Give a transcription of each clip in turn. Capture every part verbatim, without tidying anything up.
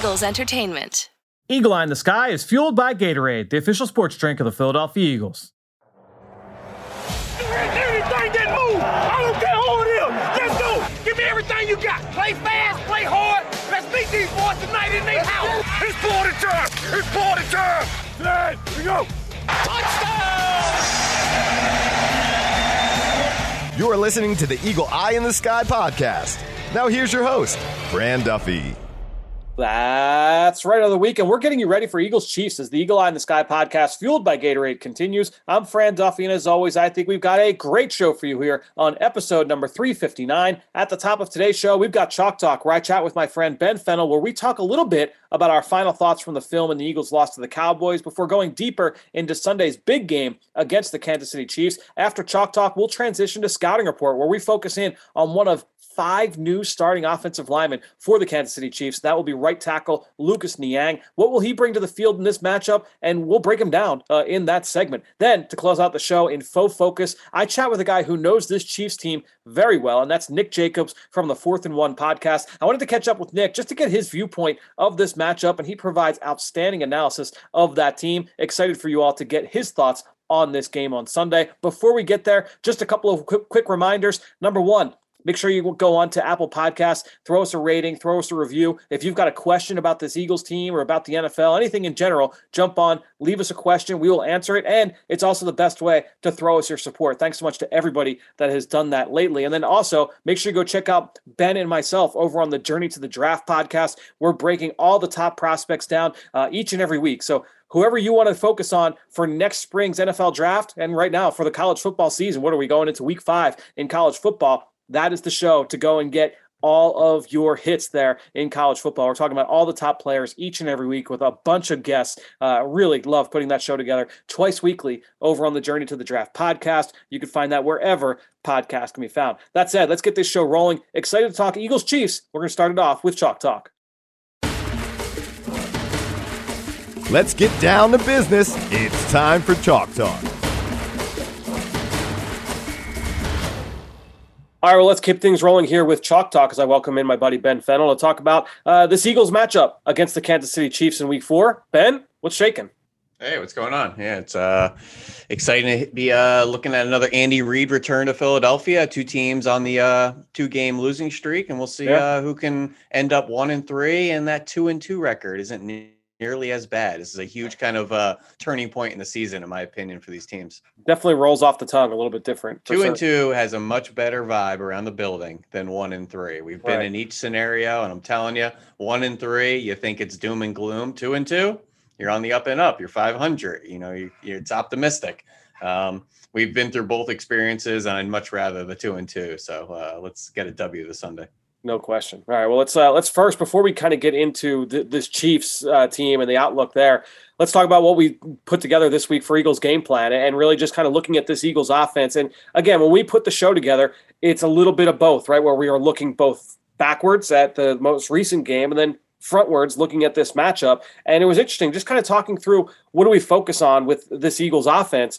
Eagles Entertainment. Eagle Eye in the Sky is fueled by Gatorade, the official sports drink of the Philadelphia Eagles. Everything that moves, I don't care who it is. Let's go. Give me everything you got. Play fast, play hard. Let's beat these boys tonight in their house. It's party time. It's party time. Let's go. Touchdown. You are listening to the Eagle Eye in the Sky podcast. Now here's your host, Fran Duffy. That's right, another week, and we're getting you ready for Eagles Chiefs as the Eagle Eye in the Sky podcast fueled by Gatorade continues. I'm Fran Duffy, and as always, I think we've got a great show for you here on episode number three fifty-nine. At the top of today's show, we've got Chalk Talk, where I chat with my friend Ben Fennell, where we talk a little bit about our final thoughts from the film and the Eagles' loss to the Cowboys before going deeper into Sunday's big game against the Kansas City Chiefs. After Chalk Talk, we'll transition to Scouting Report, where we focus in on one of five new starting offensive linemen for the Kansas City Chiefs. That will be right tackle Lucas Niang. What will he bring to the field in this matchup? And we'll break him down uh, in that segment. Then, to close out the show in Faux Focus, I chat with a guy who knows this Chiefs team very well, and that's Nick Jacobs from the Fourth and One podcast. I wanted to catch up with Nick just to get his viewpoint of this matchup, and he provides outstanding analysis of that team. Excited for you all to get his thoughts on this game on Sunday. Before we get there, just a couple of quick, quick reminders. Number one, make sure you go on to Apple Podcasts, throw us a rating, throw us a review. If you've got a question about this Eagles team or about the N F L, anything in general, jump on, leave us a question. We will answer it, and it's also the best way to throw us your support. Thanks so much to everybody that has done that lately. And then also, make sure you go check out Ben and myself over on the Journey to the Draft podcast. We're breaking all the top prospects down uh, each and every week. So whoever you want to focus on for next spring's N F L draft, and right now for the college football season, what are we going into week five in college football? That is the show to go and get all of your hits there in college football. We're talking about all the top players each and every week with a bunch of guests. Uh, really love putting that show together twice weekly over on the Journey to the Draft podcast. You can find that wherever podcasts can be found. That said, let's get this show rolling. Excited to talk Eagles Chiefs. We're going to start it off with Chalk Talk. Let's get down to business. It's time for Chalk Talk. All right, well, let's keep things rolling here with Chalk Talk as I welcome in my buddy Ben Fennell to talk about uh, this Eagles matchup against the Kansas City Chiefs in week four. Ben, what's shaking? Hey, what's going on? Yeah, it's uh, exciting to be uh, looking at another Andy Reid return to Philadelphia, two teams on the uh, two-game losing streak, and we'll see yeah. uh, who can end up one and three, and that two and two record isn't nearly as bad. This is a huge kind of uh, turning point in the season, in my opinion, for these teams. Definitely rolls off the tongue a little bit different. Two sure. and two has a much better vibe around the building than one and three. We've right. been in each scenario, and I'm telling you, one and three, you think it's doom and gloom. Two and two, you're on the up and up. You're five hundred. You know, you, you, it's optimistic. Um, we've been through both experiences, and I'd much rather the two and two. So uh, let's get a W this Sunday. No question. All right. Well, let's uh, let's first, before we kind of get into th- this Chiefs uh, team and the outlook there, let's talk about what we put together this week for Eagles game plan and really just kind of looking at this Eagles offense. And again, when we put the show together, it's a little bit of both, right? Where we are looking both backwards at the most recent game and then frontwards looking at this matchup. And it was interesting just kind of talking through what do we focus on with this Eagles offense.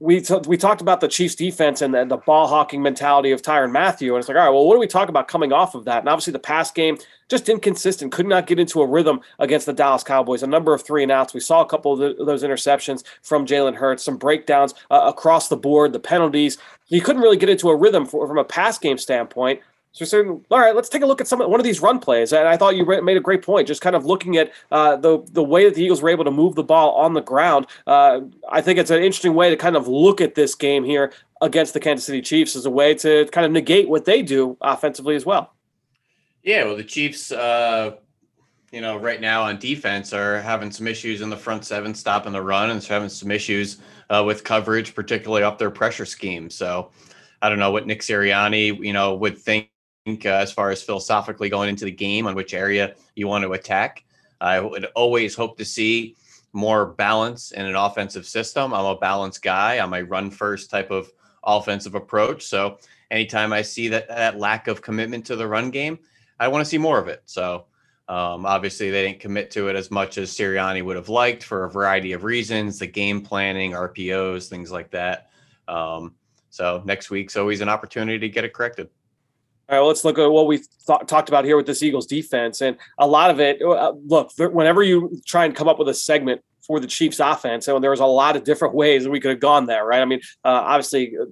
We t- we talked about the Chiefs defense and the, the ball hawking mentality of Tyrann Mathieu. And it's like, all right, well, what do we talk about coming off of that? And obviously the pass game, just inconsistent, could not get into a rhythm against the Dallas Cowboys. A number of three and outs. We saw a couple of th- those interceptions from Jalen Hurts, some breakdowns uh, across the board, the penalties. He couldn't really get into a rhythm for, from a pass game standpoint. So we said, all right, let's take a look at some one of these run plays. And I thought you made a great point, just kind of looking at uh, the the way that the Eagles were able to move the ball on the ground. Uh, I think it's an interesting way to kind of look at this game here against the Kansas City Chiefs as a way to kind of negate what they do offensively as well. Yeah, well, the Chiefs, uh, you know, right now on defense are having some issues in the front seven stopping the run, and having some issues uh, with coverage, particularly up their pressure scheme. So I don't know what Nick Sirianni, you know, would think. Uh, as far as philosophically going into the game on which area you want to attack. I would always hope to see more balance in an offensive system. I'm a balanced guy. I'm a run first type of offensive approach. So anytime I see that, that lack of commitment to the run game, I want to see more of it. So um, obviously they didn't commit to it as much as Sirianni would have liked for a variety of reasons, the game planning, R P Os, things like that. Um, so next week's always an opportunity to get it corrected. All right, well, let's look at what we th- talked about here with this Eagles defense. And a lot of it, uh, look, whenever you try and come up with a segment for the Chiefs offense, and there was a lot of different ways that we could have gone there, right? I mean, uh, obviously –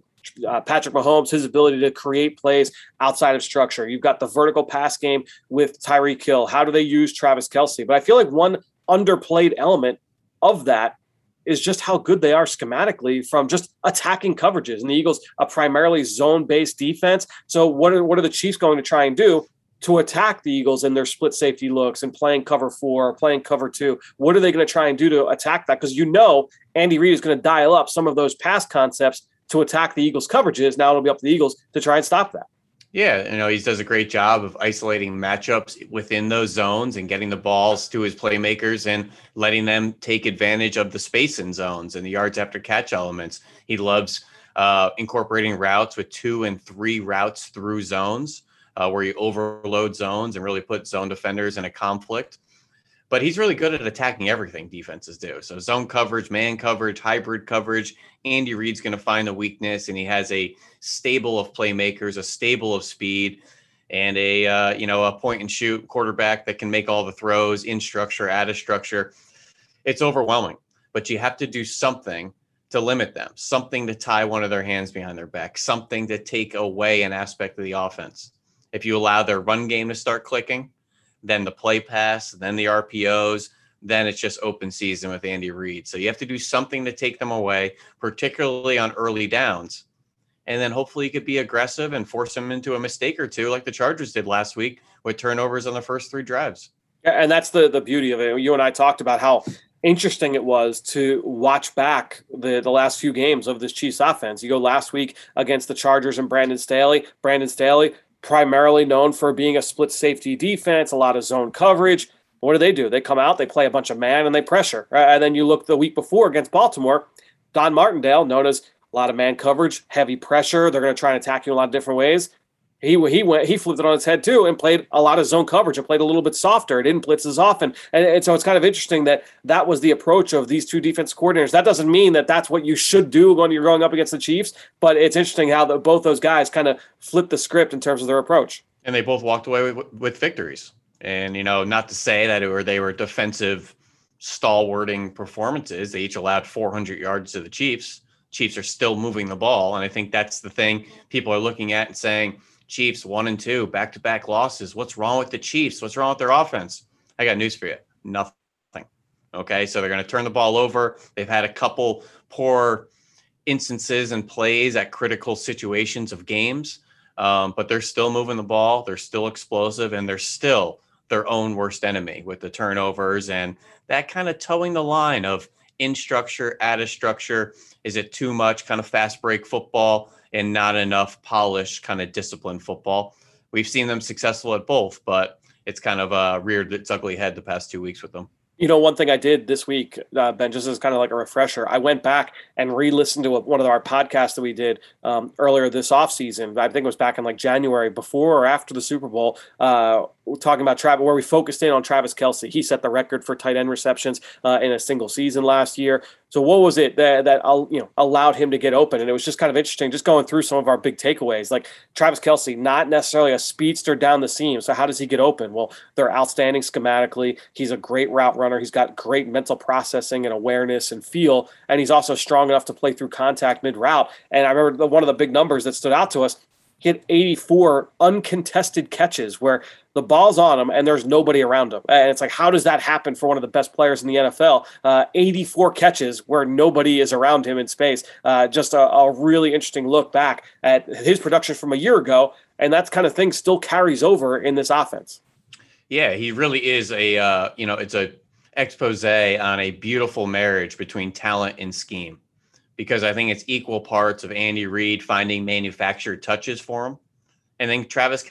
Uh, Patrick Mahomes, his ability to create plays outside of structure. You've got the vertical pass game with Tyreek Hill. How do they use Travis Kelce? But I feel like one underplayed element of that is just how good they are schematically from just attacking coverages. And the Eagles are primarily zone-based defense. So what are, what are the Chiefs going to try and do to attack the Eagles in their split safety looks and playing cover four or playing cover two? What are they going to try and do to attack that? Because you know Andy Reid is going to dial up some of those pass concepts to attack the Eagles' coverages. Now it'll be up to the Eagles to try and stop that. Yeah, you know, he does a great job of isolating matchups within those zones and getting the balls to his playmakers and letting them take advantage of the space in zones and the yards after catch elements. He loves uh, incorporating routes with two and three routes through zones uh, where you overload zones and really put zone defenders in a conflict. But he's really good at attacking everything defenses do. So zone coverage, man coverage, hybrid coverage. Andy Reid's going to find the weakness, and he has a stable of playmakers, a stable of speed, and a uh, you know a point-and-shoot quarterback that can make all the throws in structure, out of structure. It's overwhelming, but you have to do something to limit them, something to tie one of their hands behind their back, something to take away an aspect of the offense. If you allow their run game to start clicking, then the play pass, then the R P Os, then it's just open season with Andy Reid. So you have to do something to take them away, particularly on early downs. And then hopefully you could be aggressive and force them into a mistake or two like the Chargers did last week with turnovers on the first three drives. And that's the, the beauty of it. You and I talked about how interesting it was to watch back the, the last few games of this Chiefs offense. You go last week against the Chargers and Brandon Staley. Brandon Staley, primarily known for being a split safety defense, a lot of zone coverage. What do they do? They come out, they play a bunch of man, and they pressure. Right? And then you look the week before against Baltimore, Don Martindale, known as a lot of man coverage, heavy pressure. They're going to try and attack you in a lot of different ways. He he went he flipped it on its head too and played a lot of zone coverage and played a little bit softer. It didn't blitz as often. And, and so it's kind of interesting that that was the approach of these two defense coordinators. That doesn't mean that that's what you should do when you're going up against the Chiefs, but it's interesting how the, both those guys kind of flipped the script in terms of their approach. And they both walked away with, with victories. And, you know, not to say that it were, they were defensive stalwarting performances. They each allowed four hundred yards to the Chiefs. Chiefs are still moving the ball. And I think that's the thing people are looking at and saying, Chiefs one and two, back-to-back losses. What's wrong with the Chiefs? What's wrong with their offense? I got news for you. Nothing. Okay, so they're going to turn the ball over. They've had a couple poor instances and plays at critical situations of games, um, but they're still moving the ball. They're still explosive, and they're still their own worst enemy with the turnovers and that kind of towing the line of in structure, out of structure. Is it too much kind of fast break football and not enough polished kind of disciplined football? We've seen them successful at both, but it's kind of uh, reared its ugly head the past two weeks with them. You know, one thing I did this week, uh, Ben, just as kind of like a refresher, I went back and re-listened to a, one of our podcasts that we did um, earlier this offseason. I think it was back in like January, before or after the Super Bowl, uh, talking about Travis, where we focused in on Travis Kelce. He set the record for tight end receptions uh, in a single season last year. So what was it that, that you know allowed him to get open? And it was just kind of interesting, just going through some of our big takeaways. Like Travis Kelce, not necessarily a speedster down the seam. So how does he get open? Well, they're outstanding schematically. He's a great route runner. He's got great mental processing and awareness and feel, and he's also strong enough to play through contact mid-route. And I remember the, one of the big numbers that stood out to us, he had eighty-four uncontested catches where the ball's on him and there's nobody around him. And it's like, how does that happen for one of the best players in the N F L? Uh, eighty-four catches where nobody is around him in space. Uh, just a, a really interesting look back at his production from a year ago, and that kind of thing still carries over in this offense. Yeah, he really is a, uh, you know, it's a expose on a beautiful marriage between talent and scheme, because I think it's equal parts of Andy Reid finding manufactured touches for him and then Travis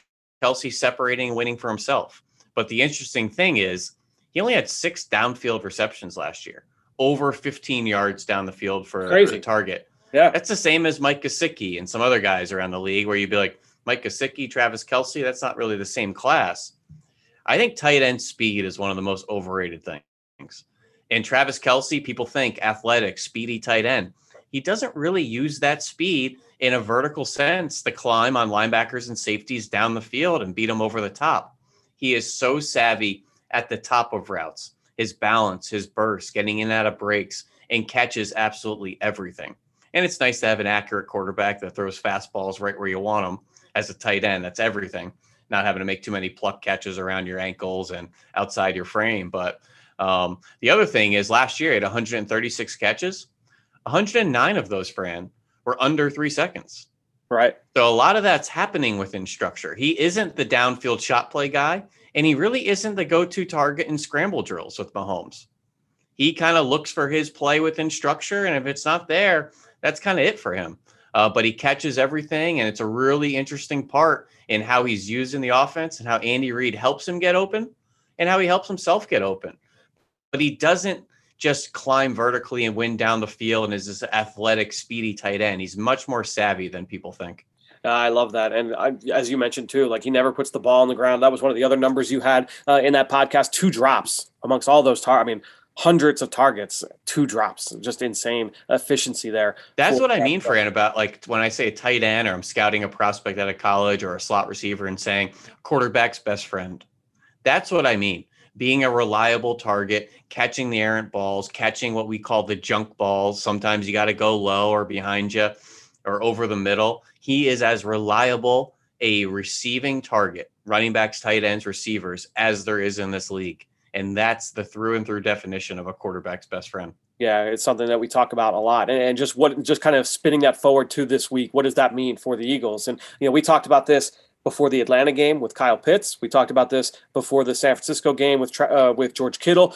Kelce separating and winning for himself. But the interesting thing is he only had six downfield receptions last year, over fifteen yards down the field for a target. Yeah, that's the same as Mike Gesicki and some other guys around the league where you'd be like, Mike Gesicki, Travis Kelce, that's not really the same class. I think tight end speed is one of the most overrated things. And Travis Kelce, people think athletic, speedy tight end. he doesn't really use that speed in a vertical sense to climb on linebackers and safeties down the field and beat them over the top. He is so savvy at the top of routes, his balance, his burst, getting in and out of breaks, and catches absolutely everything. And it's nice to have an accurate quarterback that throws fastballs right where you want them as a tight end. That's everything. Not having to make too many pluck catches around your ankles and outside your frame. But um, the other thing is last year he had one hundred thirty-six catches, one hundred nine of those, Fran, were under three seconds. Right. So a lot of that's happening within structure. He isn't the downfield shot play guy, and he really isn't the go-to target in scramble drills with Mahomes. He kind of looks for his play within structure, and if it's not there, that's kind of it for him. Uh, but he catches everything, and it's a really interesting part in how he's used in the offense and how Andy Reid helps him get open and how he helps himself get open. But he doesn't just climb vertically and win down the field and is this athletic, speedy tight end. He's much more savvy than people think. Uh, I love that. And I, as you mentioned, too, like he never puts the ball on the ground. That was one of the other numbers you had uh, in that podcast, two drops amongst all those tar- I mean, hundreds of targets, two drops, just insane efficiency there. That's what I mean, Fran, about like when I say a tight end or I'm scouting a prospect out of college or a slot receiver and saying quarterback's best friend. That's what I mean. Being a reliable target, catching the errant balls, catching what we call the junk balls. Sometimes you got to go low or behind you or over the middle. He is as reliable a receiving target, running backs, tight ends, receivers, as there is in this league. And that's the through and through definition of a quarterback's best friend. Yeah, it's something that we talk about a lot. And just what, just kind of spinning that forward to this week, what does that mean for the Eagles? And, you know, we talked about this before the Atlanta game with Kyle Pitts. We talked about this before the San Francisco game with uh, with George Kittle.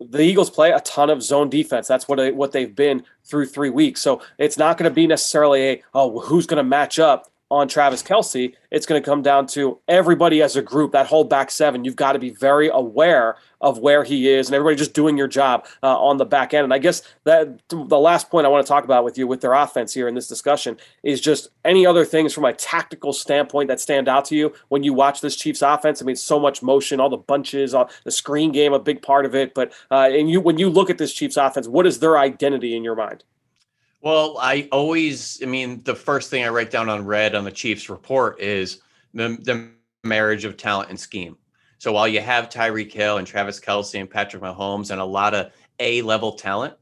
The Eagles play a ton of zone defense. That's what, what they've been through three weeks. So it's not going to be necessarily a, oh, who's going to match up on Travis Kelce. It's going to come down to everybody as a group, that whole back seven. You've got to be very aware of where he is and everybody just doing your job uh, on the back end. And I guess that the last point I want to talk about with you with their offense here in this discussion is just any other things from a tactical standpoint that stand out to you when you watch this Chiefs offense. I mean, so much motion, all the bunches, all the screen game, a big part of it. But uh, and you, when you look at this Chiefs offense, what is their identity in your mind? Well, I always, I mean, the first thing I write down on red on the Chiefs report is the, the marriage of talent and scheme. So while you have Tyreek Hill and Travis Kelce and Patrick Mahomes and a lot of A-level talent,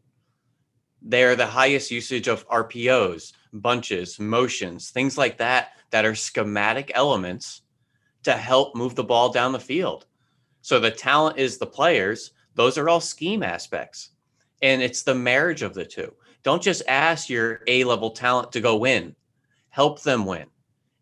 they're the highest usage of R P Os, bunches, motions, things like that, that are schematic elements to help move the ball down the field. So the talent is the players. Those are all scheme aspects. And it's the marriage of the two. Don't just ask your A-level talent to go win. Help them win.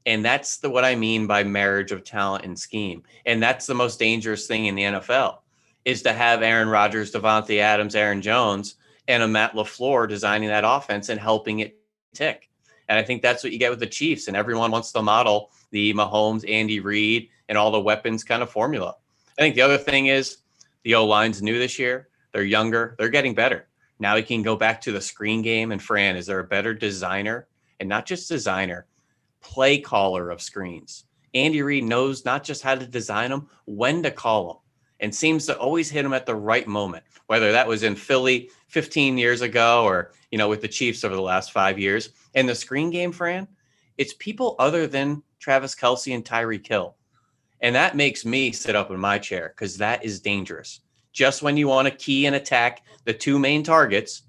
And that's the, what I mean by marriage of talent and scheme. And that's the most dangerous thing in the N F L, is to have Aaron Rodgers, Devontae Adams, Aaron Jones, and a Matt LaFleur designing that offense and helping it tick. And I think that's what you get with the Chiefs. And everyone wants to model the Mahomes, Andy Reid, and all the weapons kind of formula. I think the other thing is the O-line's new this year. They're younger. They're getting better. Now he can go back to the screen game. And Fran, is there a better designer, and not just designer, play caller of screens? Andy Reid knows not just how to design them, when to call them, and seems to always hit them at the right moment, whether that was in Philly fifteen years ago or, you know, with the Chiefs over the last five years. And the screen game, Fran, it's people other than Travis Kelce and Tyreek Hill. And that makes me sit up in my chair because that is dangerous. Just when you want to key and attack the two main targets,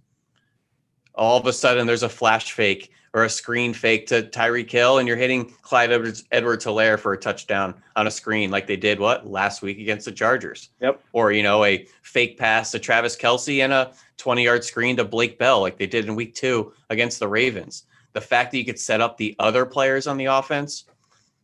all of a sudden there's a flash fake or a screen fake to Tyreek Hill, and you're hitting Clyde Edwards-Helaire for a touchdown on a screen like they did, what, last week against the Chargers. Yep. Or, you know, a fake pass to Travis Kelce and a twenty-yard screen to Blake Bell like they did in week two against the Ravens. The fact that you could set up the other players on the offense,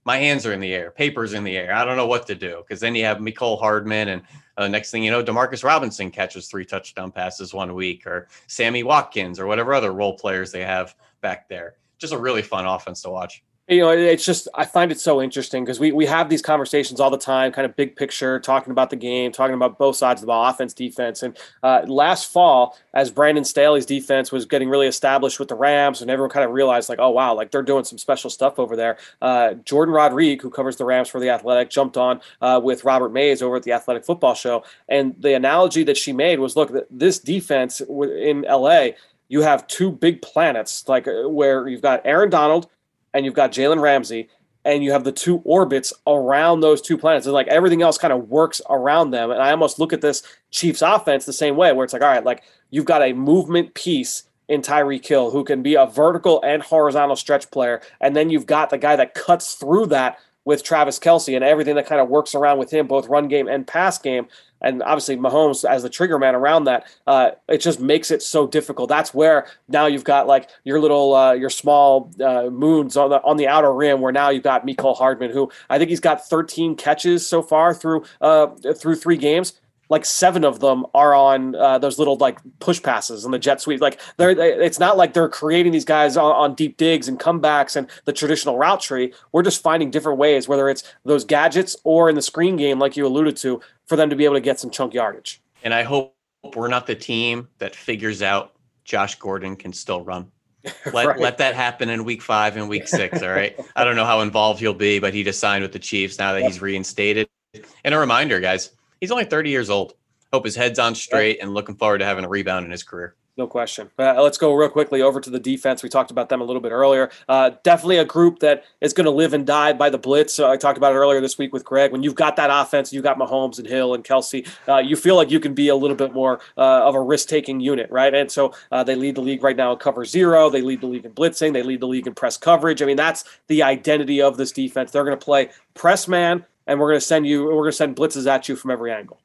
my hands are in the air, paper's in the air. I don't know what to do, because then you have Mecole Hardman and Uh, next thing you know, Demarcus Robinson catches three touchdown passes one week, or Sammy Watkins, or whatever other role players they have back there. Just a really fun offense to watch. You know, it's just, I find it so interesting because we, we have these conversations all the time, kind of big picture, talking about the game, talking about both sides of the ball, offense, defense. And uh, last fall, as Brandon Staley's defense was getting really established with the Rams and everyone kind of realized like, oh, wow, like they're doing some special stuff over there. Uh, Jordan Rodrigue, who covers the Rams for The Athletic, jumped on uh, with Robert Mays over at The Athletic Football Show. And the analogy that she made was, look, this defense in L A, you have two big planets, like where you've got Aaron Donald and you've got Jalen Ramsey, and you have the two orbits around those two planets. And like everything else kind of works around them. And I almost look at this Chiefs offense the same way, where it's like, all right, like you've got a movement piece in Tyreek Hill who can be a vertical and horizontal stretch player. And then you've got the guy that cuts through that with Travis Kelce and everything that kind of works around with him, both run game and pass game. And obviously Mahomes as the trigger man around that, uh, it just makes it so difficult. That's where now you've got like your little, uh, your small uh, moons on the on the outer rim, where now you've got Mecole Hardman, who I think he's got thirteen catches so far through uh, through three games. Like seven of them are on uh, those little like push passes and the jet sweep. Like they're, it's not like they're creating these guys on, on deep digs and comebacks and the traditional route tree. We're just finding different ways, whether it's those gadgets or in the screen game, like you alluded to, for them to be able to get some chunk yardage. And I hope we're not the team that figures out Josh Gordon can still run. Let right. let that happen in week five and week six. All right. I don't know how involved he'll be, but he just signed with the Chiefs now that he's reinstated. And a reminder, guys, he's only thirty years old. Hope his head's on straight and looking forward to having a rebound in his career. No question. Uh, let's go real quickly over to the defense. We talked about them a little bit earlier. Uh, definitely a group that is going to live and die by the blitz. Uh, I talked about it earlier this week with Greg. When you've got that offense, you've got Mahomes and Hill and Kelce, uh, you feel like you can be a little bit more uh, of a risk-taking unit, right? And so uh, they lead the league right now in cover zero. They lead the league in blitzing. They lead the league in press coverage. I mean, that's the identity of this defense. They're going to play press man, and we're going to send you, we're going to send blitzes at you from every angle.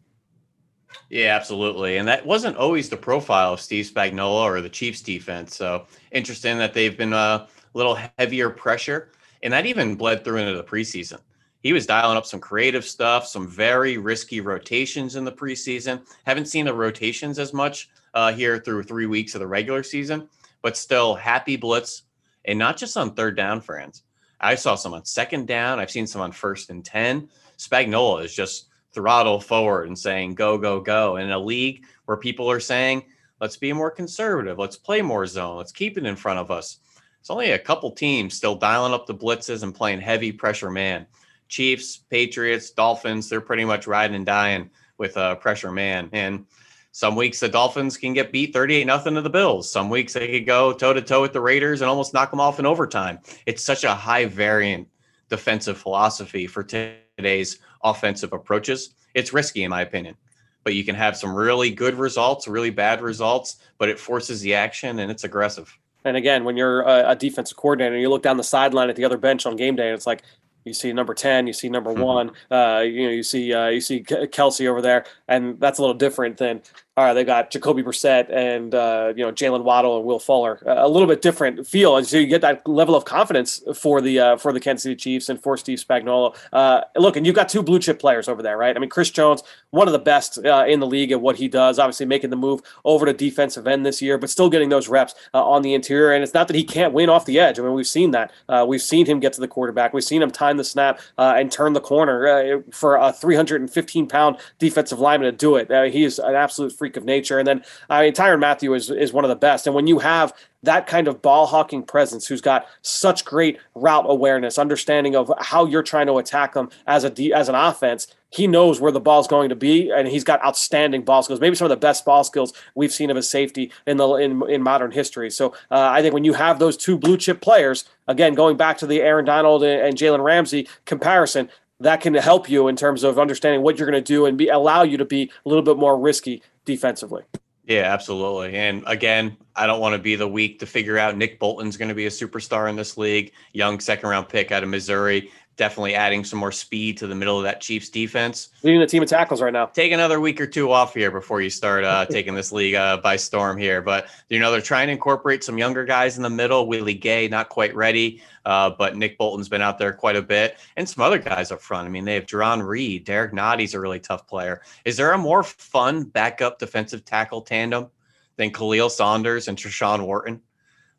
Yeah, absolutely. And that wasn't always the profile of Steve Spagnuolo or the Chiefs defense. So interesting that they've been a little heavier pressure, and that even bled through into the preseason. He was dialing up some creative stuff, some very risky rotations in the preseason. Haven't seen the rotations as much uh, here through three weeks of the regular season, but still happy blitz, and not just on third down, friends. I saw some on second down. I've seen some on first and ten. Spagnuolo is just throttle forward and saying, go, go, go. And in a league where people are saying, let's be more conservative. Let's play more zone. Let's keep it in front of us. It's only a couple teams still dialing up the blitzes and playing heavy pressure man. Chiefs, Patriots, Dolphins, they're pretty much riding and dying with uh, pressure man. And some weeks the Dolphins can get beat thirty-eight nothing to the Bills. Some weeks they could go toe-to-toe with the Raiders and almost knock them off in overtime. It's such a high-variant defensive philosophy for today's offensive approaches. It's risky, in my opinion. But you can have some really good results, really bad results, but it forces the action, and it's aggressive. And again, when you're a defensive coordinator, you look down the sideline at the other bench on game day, and it's like, you see number ten, you see number one, uh, you know, you see uh, you see Kelce over there, and that's a little different than, all right, they got Jacoby Brissett and uh, you know, Jalen Waddle and Will Fuller, a little bit different feel, and so you get that level of confidence for the uh, for the Kansas City Chiefs and for Steve Spagnuolo. Uh, look, and you've got two blue chip players over there, right? I mean, Chris Jones, one of the best uh, in the league at what he does, obviously making the move over to defensive end this year, but still getting those reps uh, on the interior. And it's not that he can't win off the edge. I mean, we've seen that. Uh, we've seen him get to the quarterback. We've seen him time the snap uh, and turn the corner uh, for a three hundred fifteen pound defensive lineman to do it. Uh, he is an absolute freak of nature. And then I mean, Tyrann Mathieu is, is one of the best. And when you have that kind of ball hawking presence, who's got such great route awareness, understanding of how you're trying to attack them as a de- as an offense, he knows where the ball's going to be, and he's got outstanding ball skills. Maybe some of the best ball skills we've seen of a safety in the in, in modern history. So uh, I think when you have those two blue chip players, again going back to the Aaron Donald and, and Jalen Ramsey comparison, that can help you in terms of understanding what you're going to do and be allow you to be a little bit more risky defensively. Yeah, absolutely. And again, I don't want to be the week to figure out Nick Bolton's going to be a superstar in this league. Young second round pick out of Missouri, definitely adding some more speed to the middle of that Chiefs defense. Leading the team of tackles right now. Take another week or two off here before you start uh, taking this league uh, by storm here. But, you know, they're trying to incorporate some younger guys in the middle. Willie Gay, not quite ready, uh, but Nick Bolton's been out there quite a bit. And some other guys up front. I mean, they have Jerron Reed. Derek Notti's a really tough player. Is there a more fun backup defensive tackle tandem than Khalil Saunders and Treshawn Wharton?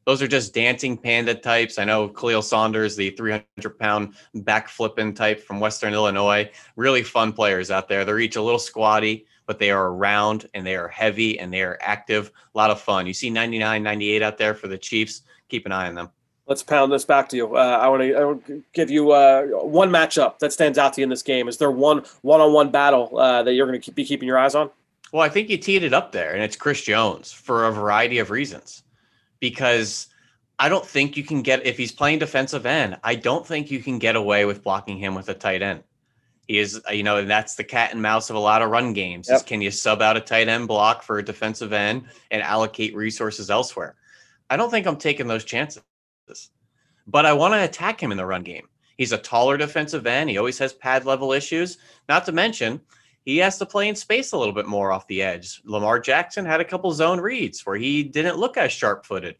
Those are just dancing panda types. I know Khalil Saunders, the three hundred pound back flipping type from Western Illinois, really fun players out there. They're each a little squatty, but they are round and they are heavy and they are active. A lot of fun. You see ninety-nine, ninety-eight out there for the Chiefs. Keep an eye on them. Let's pound this back to you. Uh, I want to give you uh, one matchup that stands out to you in this game. Is there one one-on-one battle uh, that you're going to be keeping your eyes on? Well, I think you teed it up there, and it's Chris Jones for a variety of reasons. because I don't think you can get, if he's playing defensive end, I don't think you can get away with blocking him with a tight end. He is, you know, and that's the cat and mouse of a lot of run games. Yep. Is can you sub out a tight end block for a defensive end and allocate resources elsewhere? I don't think I'm taking those chances, but I want to attack him in the run game. He's a taller defensive end. He always has pad level issues. Not to mention, he has to play in space a little bit more off the edge. Lamar Jackson had a couple zone reads where he didn't look as sharp footed.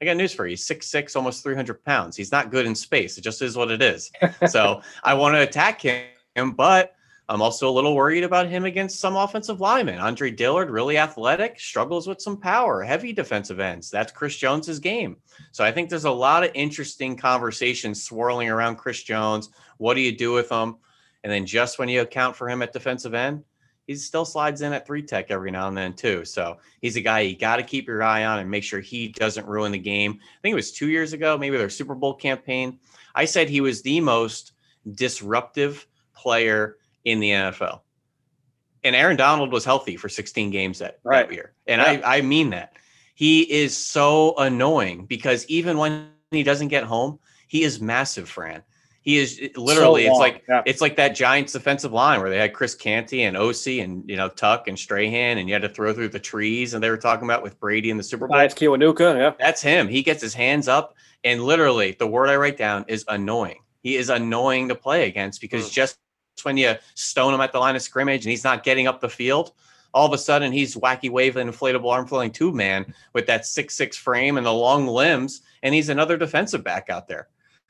I got news for you. He's six six, almost three hundred pounds. He's not good in space. It just is what it is. So I want to attack him. Him, but I'm also a little worried about him against some offensive linemen. Andre Dillard, really athletic, struggles with some power, heavy defensive ends. That's Chris Jones's game. So I think there's a lot of interesting conversations swirling around Chris Jones. What do you do with him? And then just when you account for him at defensive end, he still slides in at three tech every now and then too. So he's a guy you got to keep your eye on and make sure he doesn't ruin the game. I think it was two years ago, maybe their Super Bowl campaign. I said he was the most disruptive player in the N F L, and Aaron Donald was healthy for sixteen games that, right. that year. And yeah. I, I mean that. He is so annoying because even when he doesn't get home, he is massive, Fran. He is literally, so it's like, yeah. it's like that Giants defensive line where they had Chris Canty and O C and, you know, Tuck and Strahan, and you had to throw through the trees. And they were talking about with Brady in the Super Bowl. That's Kiwanuka. Yeah. That's him. He gets his hands up, and literally the word I write down is annoying. He is annoying to play against because mm. just, when you stone him at the line of scrimmage and he's not getting up the field, all of a sudden he's wacky waving, inflatable arm flailing tube man with that six six frame and the long limbs, and he's another defensive back out there.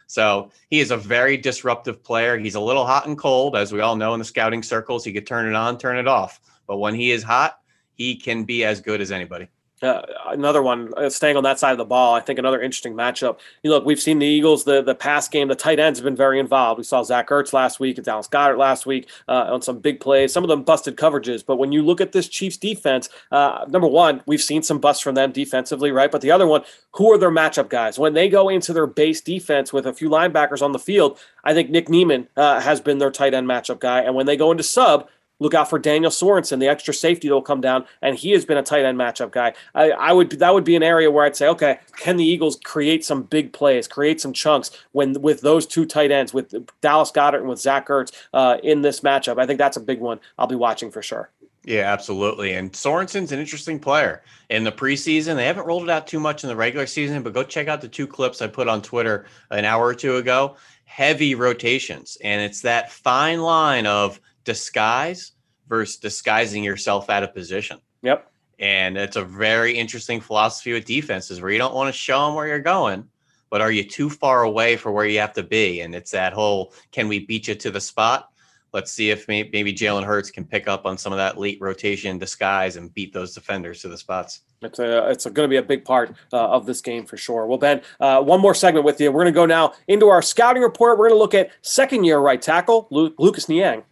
So he is a very disruptive player. He's a little hot and cold, as we all know in the scouting circles. He could turn it on, turn it off. But when he is hot, he can be as good as anybody. Uh, another one, uh, staying on that side of the ball, I think another interesting matchup. You look, we've seen the Eagles, the, the pass game, the tight ends have been very involved. We saw Zach Ertz last week and Dallas Goedert last week uh, on some big plays, some of them busted coverages. But when you look at this Chiefs defense, uh, number one, we've seen some busts from them defensively, right? But the other one, who are their matchup guys? When they go into their base defense with a few linebackers on the field, I think Nick Neiman uh, has been their tight end matchup guy. And when they go into sub, look out for Daniel Sorensen, the extra safety that will come down, and he has been a tight end matchup guy. I, I would that would be an area where I'd say, okay, can the Eagles create some big plays, create some chunks when with those two tight ends, with Dallas Goedert and with Zach Ertz uh, in this matchup? I think that's a big one I'll be watching for sure. Yeah, absolutely. And Sorensen's an interesting player. In the preseason, they haven't rolled it out too much in the regular season, but go check out the two clips I put on Twitter an hour or two ago. Heavy rotations, and it's that fine line of disguise versus disguising yourself out of position. Yep. And it's a very interesting philosophy with defenses where you don't want to show them where you're going, but are you too far away for where you have to be? And it's that whole, can we beat you to the spot? Let's see if maybe Jalen Hurts can pick up on some of that late rotation disguise and beat those defenders to the spots. It's, a, it's going to be a big part uh, of this game for sure. Well, Ben, uh, one more segment with you. We're going to go now into our scouting report. We're going to look at second-year right tackle, Lu- Lucas Niang.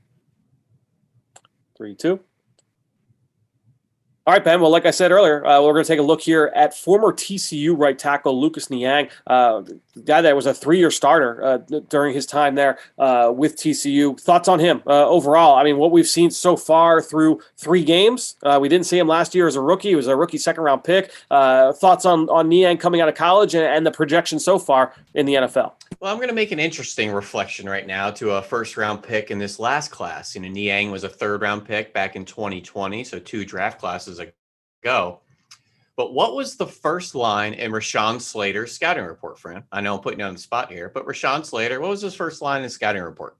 Three, two. All right, Ben. Well, like I said earlier, uh, we're going to take a look here at former T C U right tackle Lucas Niang, uh, guy that was a three-year starter uh, during his time there uh, with T C U. Thoughts on him uh, overall? I mean, what we've seen so far through three games. Uh, we didn't see him last year as a rookie. He was a rookie second-round pick. Uh, thoughts on, on Niang coming out of college and, and the projection so far in the N F L? Well, I'm going to make an interesting reflection right now to a first-round pick in this last class. You know, Niang was a third-round pick back in twenty twenty, so two draft classes ago. But what was the first line in Rashawn Slater's scouting report, Fran? I know I'm putting you on the spot here, but Rashawn Slater, what was his first line in the scouting report?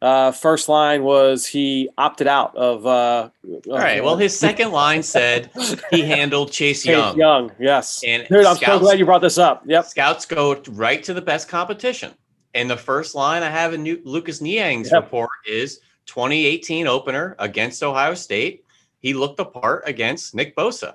Uh, first line was he opted out of. Uh, All right. Well, his second line said he handled Chase Young. Chase Young, yes. And Dude, I'm scouts, so glad you brought this up. Yep. Scouts go right to the best competition. And the first line I have in New- Lucas Niang's yep. report is twenty eighteen opener against Ohio State. He looked the part against Nick Bosa.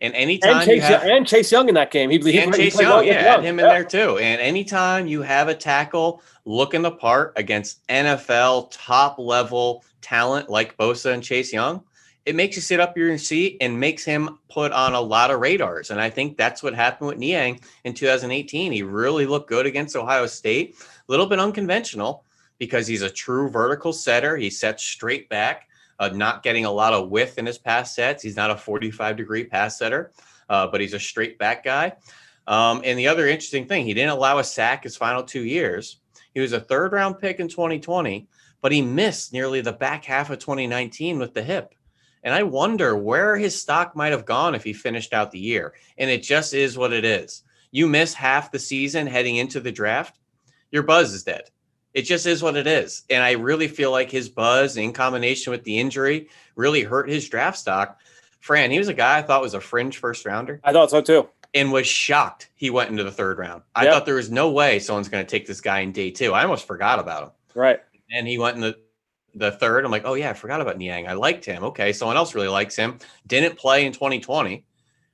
And anytime and Chase, you have, and Chase Young in that game. He, he, and he Chase Young, well, yeah, had him yeah. in there too. And anytime you have a tackle looking the part against N F L top-level talent like Bosa and Chase Young, it makes you sit up your seat and makes him put on a lot of radars. And I think that's what happened with Niang in two thousand eighteen. He really looked good against Ohio State. A little bit unconventional because he's a true vertical setter. He sets straight back. Uh, not getting a lot of width in his pass sets. He's not a forty-five degree pass setter, uh, but he's a straight back guy. Um, and the other interesting thing, he didn't allow a sack his final two years. He was a third round pick in twenty twenty, but he missed nearly the back half of twenty nineteen with the hip. And I wonder where his stock might have gone if he finished out the year. And it just is what it is. You miss half the season heading into the draft, your buzz is dead. It just is what it is. And I really feel like his buzz in combination with the injury really hurt his draft stock. Fran, he was a guy I thought was a fringe first rounder. I thought so too. And was shocked he went into the third round. I yep. thought there was no way someone's going to take this guy in day two. I almost forgot about him. Right. And he went in the, the third. I'm like, oh, yeah, I forgot about Niang. I liked him. Okay, someone else really likes him. Didn't play in twenty twenty.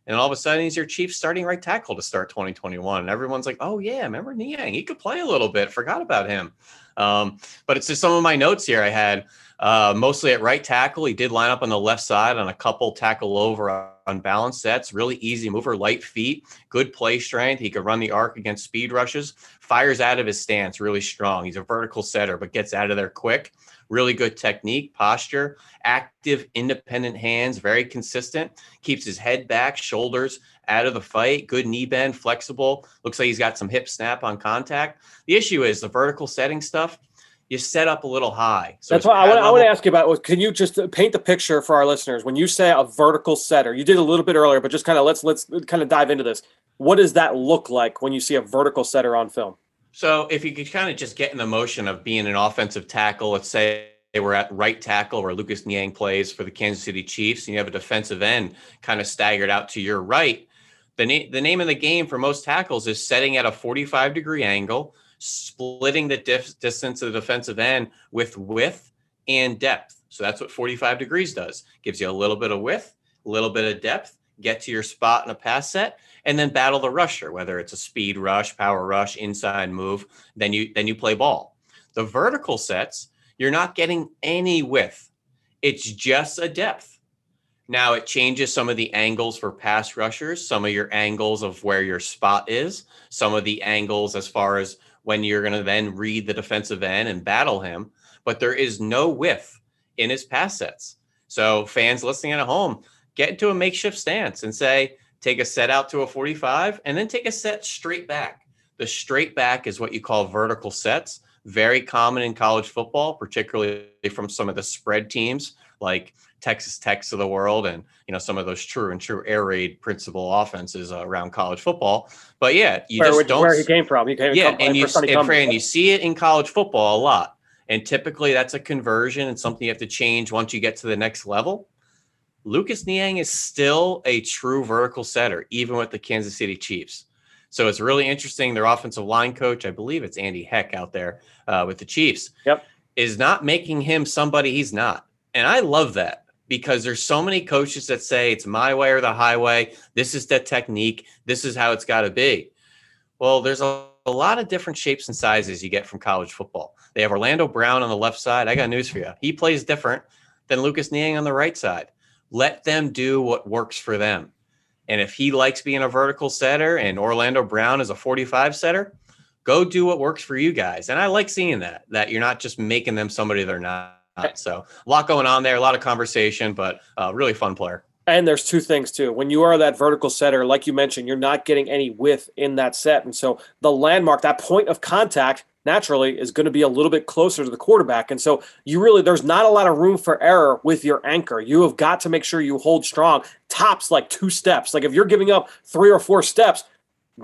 And all of a sudden, he's your Chiefs starting right tackle to start twenty twenty-one. And everyone's like, oh, yeah, remember Niang? He could play a little bit. Forgot about him. Um, but it's just some of my notes here I had. Uh, mostly at right tackle. He did line up on the left side on a couple tackle over on balance sets. Really easy mover, light feet, good play strength. He could run the arc against speed rushes. Fires out of his stance, really strong. He's a vertical setter, but gets out of there quick. Really good technique, posture, active, independent hands, very consistent. Keeps his head back, shoulders out of the fight. Good knee bend, flexible. Looks like he's got some hip snap on contact. The issue is the vertical setting stuff. You set up a little high. So that's why I want, I want to ask you about, can you just paint the picture for our listeners? When you say a vertical setter, you did a little bit earlier, but just kind of let's let's kind of dive into this. What does that look like when you see a vertical setter on film? So if you could kind of just get in the motion of being an offensive tackle, let's say they were at right tackle where Lucas Niang plays for the Kansas City Chiefs, and you have a defensive end kind of staggered out to your right. The, na- the name of the game for most tackles is setting at a forty-five degree angle, splitting the dif- distance of the defensive end with width and depth. So that's what forty-five degrees does. Gives you a little bit of width, a little bit of depth, get to your spot in a pass set, and then battle the rusher, whether it's a speed rush, power rush, inside move, then you then you play ball. The vertical sets, you're not getting any width. It's just a depth. Now it changes some of the angles for pass rushers, some of your angles of where your spot is, some of the angles as far as when you're going to then read the defensive end and battle him, but there is no width in his pass sets. So fans listening at home, get into a makeshift stance and say, take a set out to a forty-five and then take a set straight back. The straight back is what you call vertical sets. Very common in college football, particularly from some of the spread teams like Texas Tech's of the world and, you know, some of those true and true air raid principle offenses uh, around college football. But yeah, you where, just don't. Where he came from. He came yeah, and, you, and Fran, you see it in college football a lot. And typically that's a conversion and something you have to change once you get to the next level. Lucas Niang is still a true vertical setter, even with the Kansas City Chiefs. So it's really interesting. Their offensive line coach, I believe it's Andy Heck out there uh, with the Chiefs, yep. is not making him somebody he's not. And I love that because there's so many coaches that say it's my way or the highway. This is the technique. This is how it's got to be. Well, there's a, a lot of different shapes and sizes you get from college football. They have Orlando Brown on the left side. I got news for you. He plays different than Lucas Niang on the right side. Let them do what works for them. And if he likes being a vertical setter and Orlando Brown is a forty-five setter, go do what works for you guys. And I like seeing that, that you're not just making them somebody they're not. So a lot going on there, a lot of conversation, but a really fun player. And there's two things too. When you are that vertical setter, like you mentioned, you're not getting any width in that set. And so the landmark, that point of contact, naturally is going to be a little bit closer to the quarterback. And so you really, there's not a lot of room for error with your anchor. You have got to make sure you hold strong. Tops like two steps. Like if you're giving up three or four steps,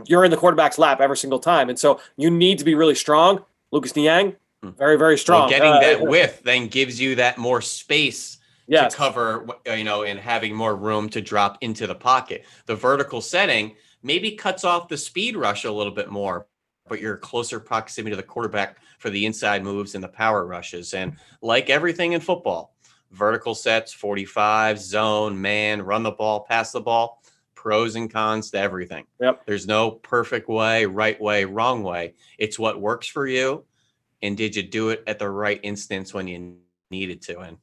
you're in the quarterback's lap every single time. And so you need to be really strong. Lucas Niang, very, very strong. Well, getting uh, that width then gives you that more space yes. to cover, you know, and having more room to drop into the pocket. The vertical setting maybe cuts off the speed rush a little bit more, but your closer proximity to the quarterback for the inside moves and the power rushes. And like everything in football, vertical sets, forty-five, zone, man, run the ball, pass the ball, pros and cons to everything. Yep. There's no perfect way, right way, wrong way. It's what works for you. And did you do it at the right instance when you needed to? And,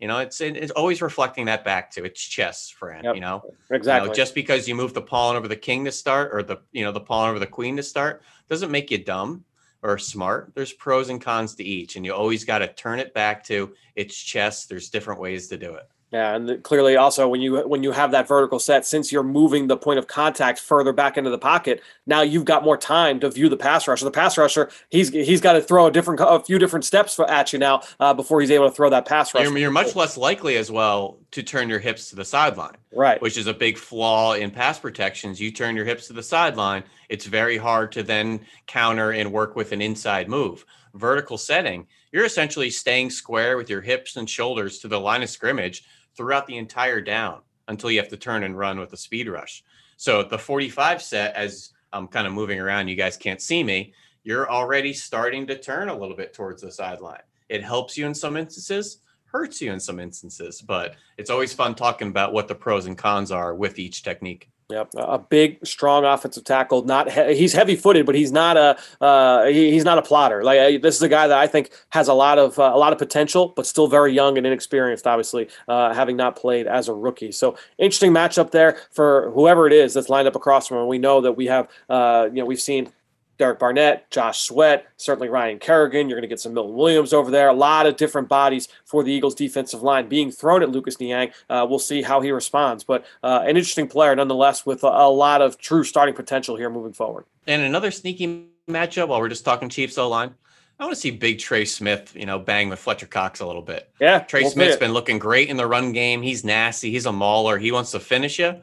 you know, it's it's always reflecting that back to it's chess, Fran, yep, you know, exactly. You know, just because you move the pawn over the king to start or the, you know, the pawn over the queen to start doesn't make you dumb or smart. There's pros and cons to each. And you always got to turn it back to it's chess. There's different ways to do it. Yeah, and clearly also when you when you have that vertical set, since you're moving the point of contact further back into the pocket, now you've got more time to view the pass rusher. The pass rusher, he's he's got to throw a different a few different steps for, at you now uh, before he's able to throw that pass rusher. You're, you're much less likely as well to turn your hips to the sideline, right? Which is a big flaw in pass protections. You turn your hips to the sideline, it's very hard to then counter and work with an inside move. Vertical setting, you're essentially staying square with your hips and shoulders to the line of scrimmage throughout the entire down until you have to turn and run with a speed rush. So the forty-five set, as I'm kind of moving around, you guys can't see me, you're already starting to turn a little bit towards the sideline. It helps you in some instances, hurts you in some instances, but it's always fun talking about what the pros and cons are with each technique. Yep, a big, strong offensive tackle. Not he- he's heavy-footed, but he's not a uh, he- he's not a plotter. Like uh, this is a guy that I think has a lot of uh, a lot of potential, but still very young and inexperienced. Obviously, uh, having not played as a rookie, so interesting matchup there for whoever it is that's lined up across from him. We know that we have uh, you know we've seen Derek Barnett, Josh Sweat, certainly Ryan Kerrigan. You're going to get some Milton Williams over there. A lot of different bodies for the Eagles defensive line being thrown at Lucas Niang. Uh, we'll see how he responds. But uh, an interesting player nonetheless with a, a lot of true starting potential here moving forward. And another sneaky matchup while we're just talking Chiefs O-line. I want to see big Trey Smith, you know, bang with Fletcher Cox a little bit. Yeah, Trey we'll Smith's been looking great in the run game. He's nasty. He's a mauler. He wants to finish you.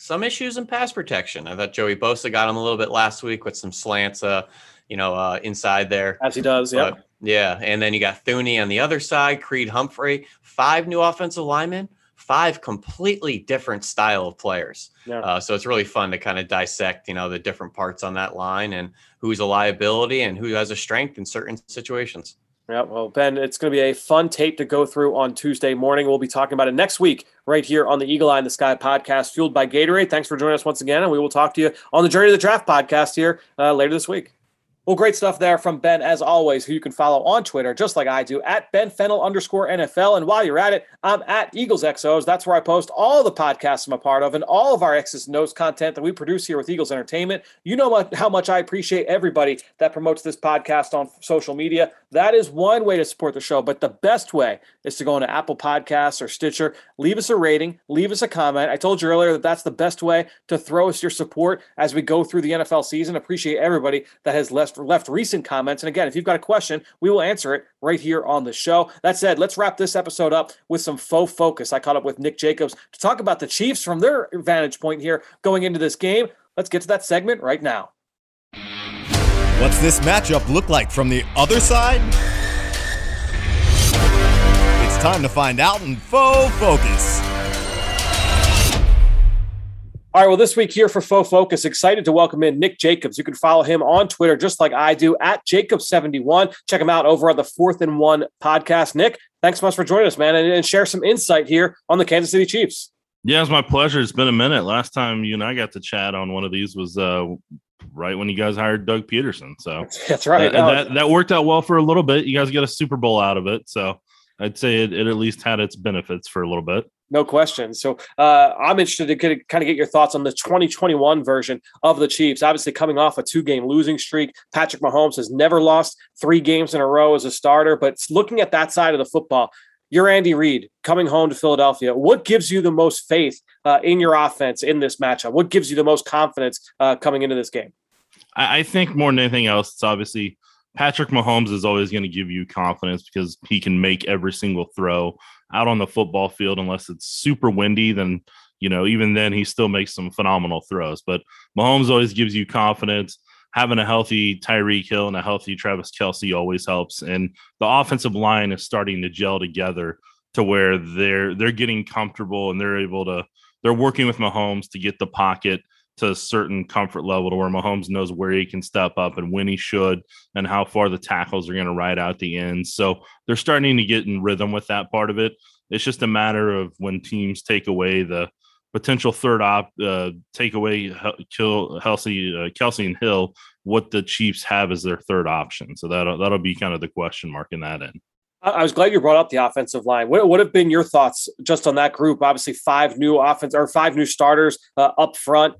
Some issues in pass protection. I thought Joey Bosa got him a little bit last week with some slants, uh, you know, uh, inside there. As he does, yeah. But, yeah, and then you got Thuney on the other side, Creed Humphrey, five new offensive linemen, five completely different style of players. Yeah. Uh, so it's really fun to kind of dissect, you know, the different parts on that line and who's a liability and who has a strength in certain situations. Yeah, well, Ben, it's going to be a fun tape to go through on Tuesday morning. We'll be talking about it next week right here on the Eagle Eye in the Sky podcast, fueled by Gatorade. Thanks for joining us once again, and we will talk to you on the Journey to the Draft podcast here uh, later this week. Well, great stuff there from Ben, as always, who you can follow on Twitter, just like I do, at Ben Fennell underscore N F L. And while you're at it, I'm at Eagles X Os. That's where I post all the podcasts I'm a part of and all of our X's and O's content that we produce here with Eagles Entertainment. You know how much I appreciate everybody that promotes this podcast on social media. That is one way to support the show, but the best way is to go into Apple Podcasts or Stitcher, leave us a rating, leave us a comment. I told you earlier that that's the best way to throw us your support as we go through the N F L season. Appreciate everybody that has left, left recent comments. And again, if you've got a question, we will answer it right here on the show. That said, let's wrap this episode up with some faux focus. I caught up with Nick Jacobs to talk about the Chiefs from their vantage point here going into this game. Let's get to that segment right now. What's this matchup look like from the other side? It's time to find out in Faux Focus. All right, well, this week here for Faux Focus, excited to welcome in Nick Jacobs. You can follow him on Twitter just like I do, at Jacobs seventy-one. Check him out over on the Fourth and One podcast. Nick, thanks so much for joining us, man, and, and share some insight here on the Kansas City Chiefs. Yeah, it's my pleasure. It's been a minute. Last time you and I got to chat on one of these was uh, – right when you guys hired Doug Peterson. So that's right. Uh, that, that worked out well for a little bit. You guys got a Super Bowl out of it. So I'd say it, it at least had its benefits for a little bit. No question. So uh, I'm interested to get, kind of get your thoughts on the twenty twenty-one version of the Chiefs. Obviously coming off a two-game losing streak. Patrick Mahomes has never lost three games in a row as a starter, but looking at that side of the football, you're Andy Reid coming home to Philadelphia. What gives you the most faith uh, in your offense in this matchup? What gives you the most confidence uh, coming into this game? I think more than anything else, it's obviously Patrick Mahomes is always going to give you confidence because he can make every single throw out on the football field. Unless it's super windy, then, you know, even then he still makes some phenomenal throws. But Mahomes always gives you confidence. Having a healthy Tyreek Hill and a healthy Travis Kelce always helps. And the offensive line is starting to gel together to where they're they're getting comfortable and they're able to they're working with Mahomes to get the pocket to a certain comfort level to where Mahomes knows where he can step up and when he should and how far the tackles are going to ride out the end. So they're starting to get in rhythm with that part of it. It's just a matter of when teams take away the potential third op, uh, take away Kill, Kelsey, uh, Kelsey and Hill, what the Chiefs have as their third option. So that'll, that'll be kind of the question mark in that end. I was glad you brought up the offensive line. What would have been your thoughts just on that group? Obviously five new offense or five new starters uh, up front.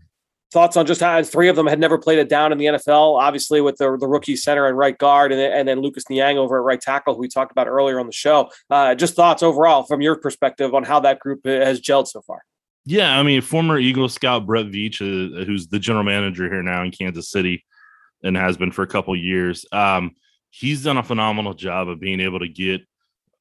thoughts on just how three of them had never played a down in the N F L, obviously with the, the rookie center and right guard, and, and then Lucas Niang over at right tackle, who we talked about earlier on the show. Uh, just thoughts overall from your perspective on how that group has gelled so far. Yeah, I mean, former Eagle scout Brett Veach, uh, who's the general manager here now in Kansas City and has been for a couple of years, um, he's done a phenomenal job of being able to get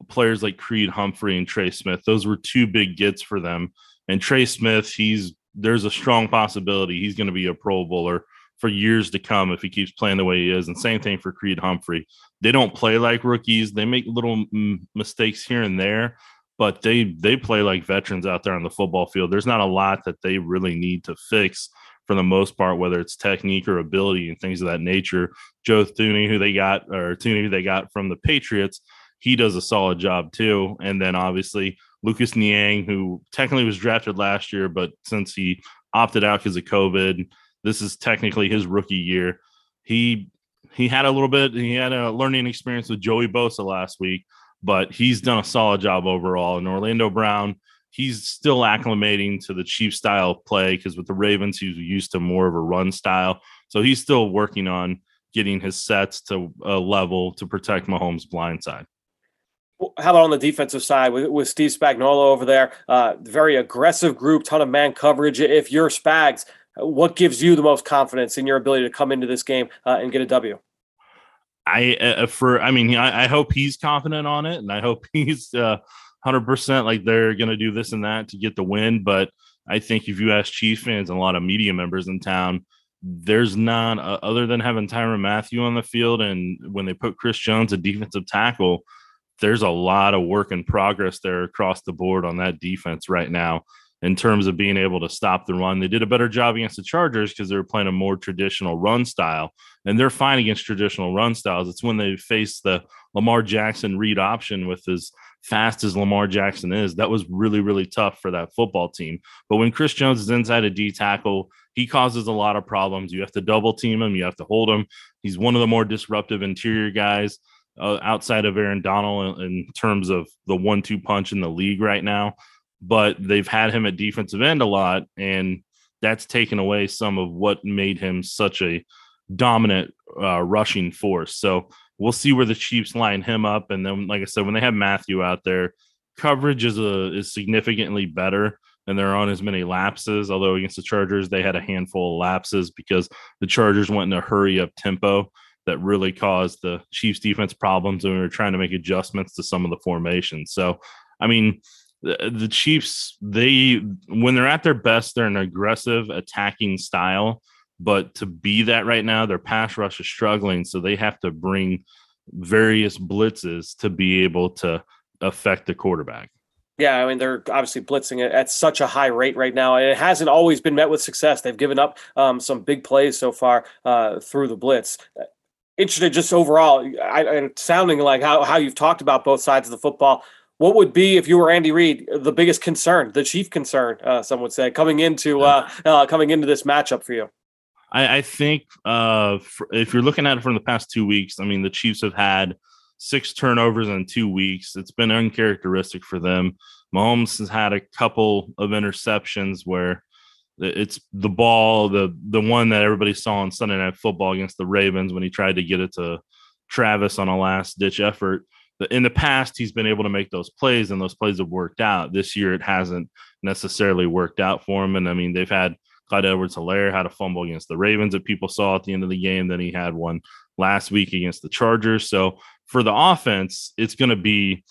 players like Creed Humphrey and Trey Smith. Those were two big gets for them. And Trey Smith, he's there's a strong possibility he's going to be a Pro Bowler for years to come if he keeps playing the way he is. And same thing for Creed Humphrey. They don't play like rookies. They make little m- mistakes here and there, but they, they play like veterans out there on the football field. There's not a lot that they really need to fix for the most part, whether it's technique or ability and things of that nature. Joe Thuney, who they got, or Thuney, who they got from the Patriots, he does a solid job too. And then obviously Lucas Niang, who technically was drafted last year, but since he opted out because of COVID, this is technically his rookie year. He he had a little bit, he had a learning experience with Joey Bosa last week, but he's done a solid job overall. And Orlando Brown, he's still acclimating to the Chiefs style of play, because with the Ravens, he's used to more of a run style. So he's still working on getting his sets to a level to protect Mahomes' blindside. How about on the defensive side with, with Steve Spagnuolo over there? Uh, very aggressive group, ton of man coverage. If you're Spags, what gives you the most confidence in your ability to come into this game uh, and get a W? I uh, for I mean, I, I hope he's confident on it, and I hope he's uh, one hundred percent like they're going to do this and that to get the win. But I think if you ask Chiefs fans and a lot of media members in town, there's not uh, other than having Tyrann Mathieu on the field, and when they put Chris Jones at defensive tackle, there's a lot of work in progress there across the board on that defense right now in terms of being able to stop the run. They did a better job against the Chargers because they were playing a more traditional run style, and they're fine against traditional run styles. It's when they face the Lamar Jackson read option, with as fast as Lamar Jackson is, that was really, really tough for that football team. But when Chris Jones is inside a D tackle, he causes a lot of problems. You have to double team him. You have to hold him. He's one of the more disruptive interior guys Uh, outside of Aaron Donald in, in terms of the one two punch in the league right now, but they've had him at defensive end a lot, and that's taken away some of what made him such a dominant uh, rushing force. So we'll see where the Chiefs line him up. And then, like I said, when they have Mathieu out there, coverage is a, is significantly better, and there aren't as many lapses, although against the Chargers, they had a handful of lapses because the Chargers went in a hurry up tempo that really caused the Chiefs defense problems, and we were trying to make adjustments to some of the formations. So, I mean, the, the Chiefs, they, when they're at their best, they're an aggressive attacking style, but to be that right now, their pass rush is struggling. So they have to bring various blitzes to be able to affect the quarterback. Yeah, I mean, they're obviously blitzing it at such a high rate right now, and it hasn't always been met with success. They've given up um, some big plays so far uh, through the blitz. Interested just overall, I, I, sounding like how, how you've talked about both sides of the football, what would be, if you were Andy Reid, the biggest concern, the chief concern, uh, some would say, coming into uh, uh, coming into this matchup for you? I, I think uh, for, if you're looking at it from the past two weeks, I mean, the Chiefs have had six turnovers in two weeks. It's been uncharacteristic for them. Mahomes has had a couple of interceptions where it's the ball, the the one that everybody saw on Sunday Night Football against the Ravens when he tried to get it to Travis on a last-ditch effort. In the past, he's been able to make those plays, and those plays have worked out. This year, it hasn't necessarily worked out for him. And, I mean, they've had Clyde Edwards-Helaire had a fumble against the Ravens that people saw at the end of the game. Then he had one last week against the Chargers. So, for the offense, it's going to be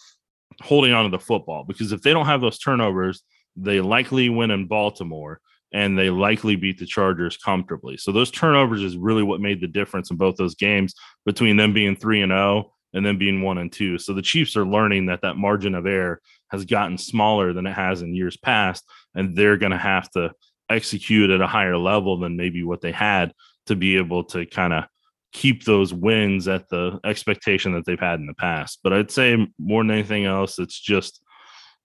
holding on to the football, because if they don't have those turnovers, they likely win in Baltimore, and they likely beat the Chargers comfortably. So those turnovers is really what made the difference in both those games, between them being three and oh and them being one and two. So the Chiefs are learning that that margin of error has gotten smaller than it has in years past, and they're going to have to execute at a higher level than maybe what they had to be able to kind of keep those wins at the expectation that they've had in the past. But I'd say more than anything else, it's just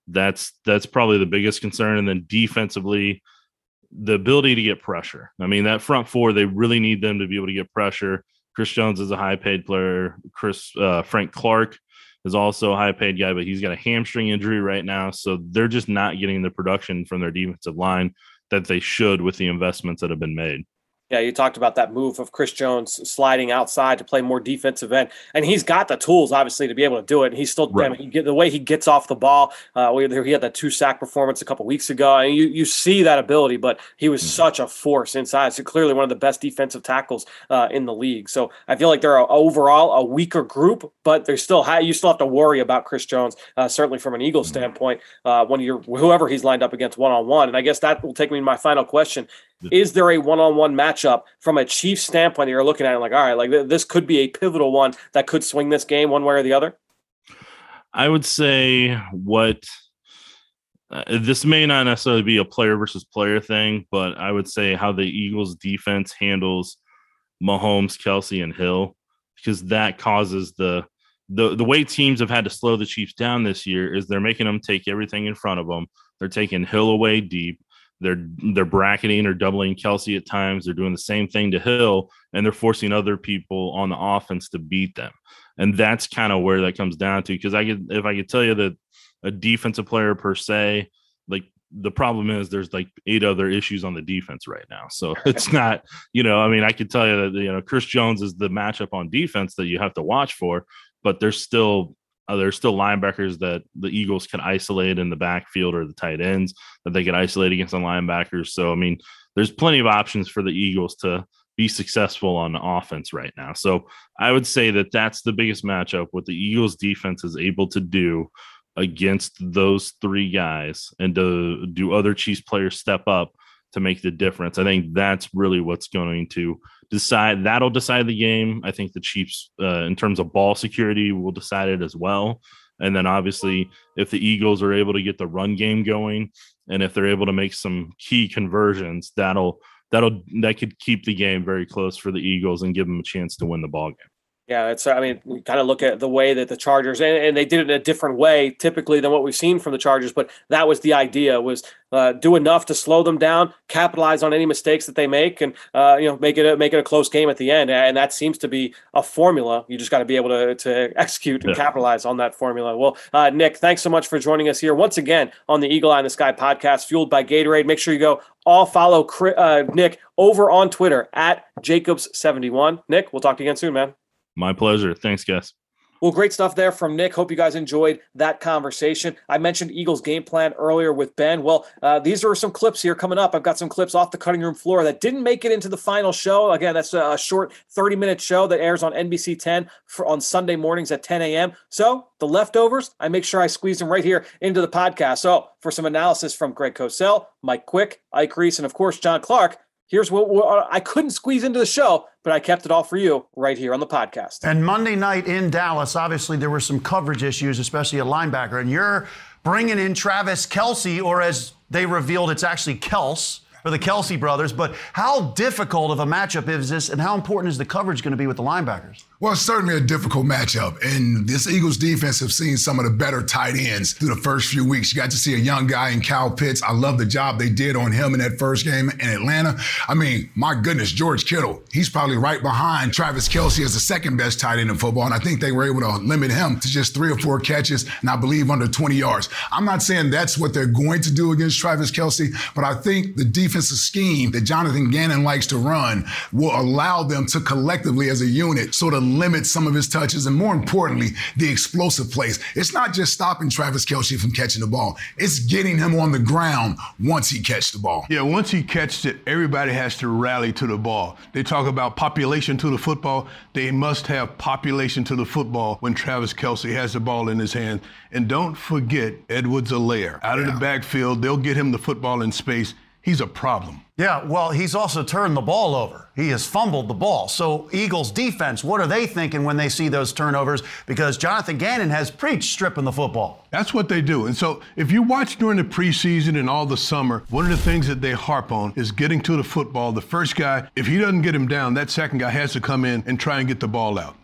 that's that's probably the biggest concern. And then defensively, the ability to get pressure. I mean, that front four, they really need them to be able to get pressure. Chris Jones is a high-paid player. Chris uh, Frank Clark is also a high-paid guy, but he's got a hamstring injury right now, so they're just not getting the production from their defensive line. that they should with the investments that have been made. Yeah, you talked about that move of Chris Jones sliding outside to play more defensive end, and he's got the tools, obviously, to be able to do it. And he's still right. I mean, he get, the way he gets off the ball. Uh, he had that two-sack performance a couple weeks ago, and you you see that ability. But he was mm-hmm. such a force inside. So clearly, one of the best defensive tackles uh, in the league. So I feel like they're a, overall a weaker group, but they're still high. You still have to worry about Chris Jones, uh, certainly from an Eagles mm-hmm. standpoint, uh, when you're whoever he's lined up against one-on-one. And I guess that will take me to my final question. Is there a one-on-one matchup from a Chiefs standpoint that you're looking at and like, all right, like th- this could be a pivotal one that could swing this game one way or the other? I would say what uh, this may not necessarily be a player versus player thing, but I would say how the Eagles defense handles Mahomes, Kelce, and Hill, because that causes the, the, the way teams have had to slow the Chiefs down this year is they're making them take everything in front of them. They're taking Hill away deep. They're they're bracketing or doubling Kelce at times. They're doing the same thing to Hill, and they're forcing other people on the offense to beat them. And that's kind of where that comes down to, because I could if I could tell you that a defensive player per se, like the problem is there's like eight other issues on the defense right now. So it's not, you know, I mean, I could tell you that, you know, Chris Jones is the matchup on defense that you have to watch for, but there's still There's still linebackers that the Eagles can isolate in the backfield, or the tight ends that they can isolate against the linebackers. So, I mean, there's plenty of options for the Eagles to be successful on offense right now. So I would say that that's the biggest matchup, what the Eagles defense is able to do against those three guys, and to do other Chiefs players step up to make the difference. I think that's really what's going to decide. That'll decide the game. I think the Chiefs, uh, in terms of ball security, will decide it as well. And then obviously, if the Eagles are able to get the run game going, and if they're able to make some key conversions, that'll that'll that could keep the game very close for the Eagles and give them a chance to win the ball game. Yeah, it's, I mean, we kind of look at the way that the Chargers, and, and they did it in a different way typically than what we've seen from the Chargers, but that was the idea, was uh, do enough to slow them down, capitalize on any mistakes that they make, and uh, you know, make it a, make it a close game at the end. And that seems to be a formula. You just got to be able to, to execute and yeah. capitalize on that formula. Well, uh, Nick, thanks so much for joining us here once again on the Eagle Eye in the Sky podcast, fueled by Gatorade. Make sure you go all follow uh, Nick over on Twitter at Jacobs seventy-one. Nick, we'll talk to you again soon, man. My pleasure. Thanks, guys. Well, great stuff there from Nick. Hope you guys enjoyed that conversation. I mentioned Eagles game plan earlier with Ben. Well, uh, these are some clips here coming up. I've got some clips off the cutting room floor that didn't make it into the final show. Again, that's a short thirty-minute show that airs on N B C ten for, on Sunday mornings at ten a.m. So the leftovers, I make sure I squeeze them right here into the podcast. So for some analysis from Greg Cosell, Mike Quick, Ike Reese, and, of course, John Clark, here's what, what I couldn't squeeze into the show, but I kept it all for you right here on the podcast. And Monday night in Dallas, obviously there were some coverage issues, especially a linebacker. And you're bringing in Travis Kelce, or as they revealed, it's actually Kelce, for the Kelce brothers. But how difficult of a matchup is this, and how important is the coverage going to be with the linebackers? Well, it's certainly a difficult matchup, and this Eagles defense have seen some of the better tight ends through the first few weeks. You got to see a young guy in Kyle Pitts. I love the job they did on him in that first game in Atlanta. I mean, my goodness, George Kittle, he's probably right behind Travis Kelce as the second best tight end in football, and I think they were able to limit him to just three or four catches, and I believe under twenty yards. I'm not saying that's what they're going to do against Travis Kelce, but I think the defense defensive scheme that Jonathan Gannon likes to run will allow them to collectively as a unit sort of limit some of his touches, and more importantly, the explosive plays. It's not just stopping Travis Kelce from catching the ball. It's getting him on the ground once he catches the ball. Yeah, once he catches it, everybody has to rally to the ball. They talk about population to the football. They must have population to the football when Travis Kelce has the ball in his hand. And don't forget Edwards-Helaire. Out of yeah. the backfield, they'll get him the football in space. He's a problem. Yeah, well, he's also turned the ball over. He has fumbled the ball. So Eagles defense, what are they thinking when they see those turnovers? Because Jonathan Gannon has preached stripping the football. That's what they do. And so if you watch during the preseason and all the summer, one of the things that they harp on is getting to the football. The first guy, if he doesn't get him down, that second guy has to come in and try and get the ball out.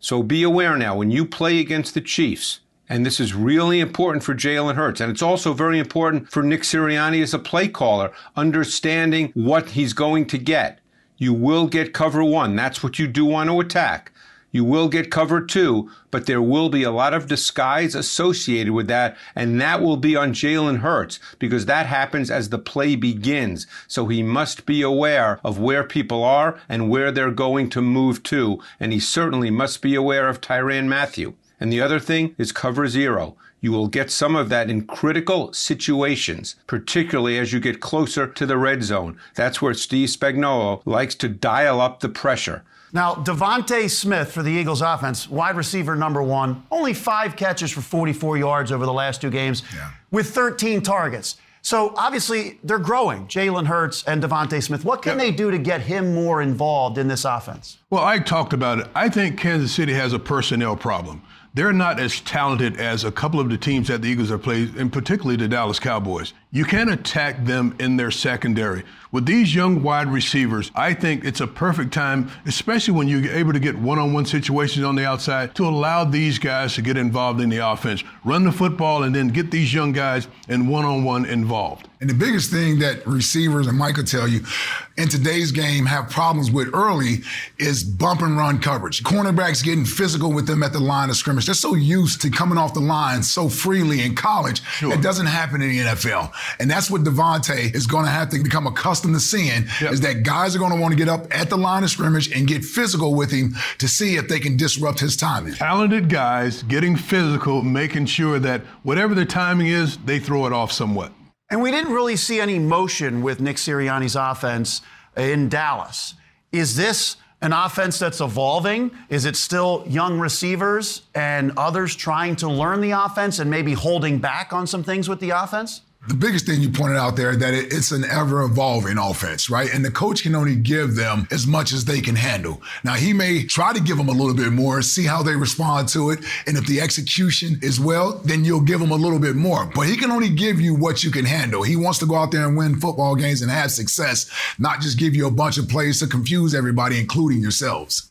So be aware now, when you play against the Chiefs, and this is really important for Jalen Hurts, and it's also very important for Nick Sirianni as a play caller, understanding what he's going to get. You will get cover one. That's what you do want to attack. You will get cover two, but there will be a lot of disguise associated with that, and that will be on Jalen Hurts because that happens as the play begins. So he must be aware of where people are and where they're going to move to, and he certainly must be aware of Tyrann Mathieu. And the other thing is cover zero. You will get some of that in critical situations, particularly as you get closer to the red zone. That's where Steve Spagnuolo likes to dial up the pressure. Now, Devontae Smith for the Eagles offense, wide receiver number one, only five catches for forty-four yards over the last two games yeah. with thirteen targets. So, obviously, they're growing, Jalen Hurts and Devontae Smith. What can yeah. they do to get him more involved in this offense? Well, I talked about it. I think Kansas City has a personnel problem. They're not as talented as a couple of the teams that the Eagles have played, and particularly the Dallas Cowboys. You can't attack them in their secondary. With these young wide receivers, I think it's a perfect time, especially when you're able to get one-on-one situations on the outside, to allow these guys to get involved in the offense. Run the football and then get these young guys in one-on-one involved. And the biggest thing that receivers, and Mike will tell you, in today's game have problems with early is bump and run coverage. Cornerbacks getting physical with them at the line of scrimmage. They're so used to coming off the line so freely in college. Sure. It doesn't happen in the N F L. And that's what Devontae is going to have to become accustomed to seeing, yep. is that guys are going to want to get up at the line of scrimmage and get physical with him to see if they can disrupt his timing. Talented guys getting physical, making sure that whatever the timing is, they throw it off somewhat. And we didn't really see any motion with Nick Sirianni's offense in Dallas. Is this an offense that's evolving? Is it still young receivers and others trying to learn the offense and maybe holding back on some things with the offense? The biggest thing you pointed out there, that it, it's an ever-evolving offense, right? And the coach can only give them as much as they can handle. Now, he may try to give them a little bit more, see how they respond to it, and if the execution is well, then you'll give them a little bit more. But he can only give you what you can handle. He wants to go out there and win football games and have success, not just give you a bunch of plays to confuse everybody, including yourselves.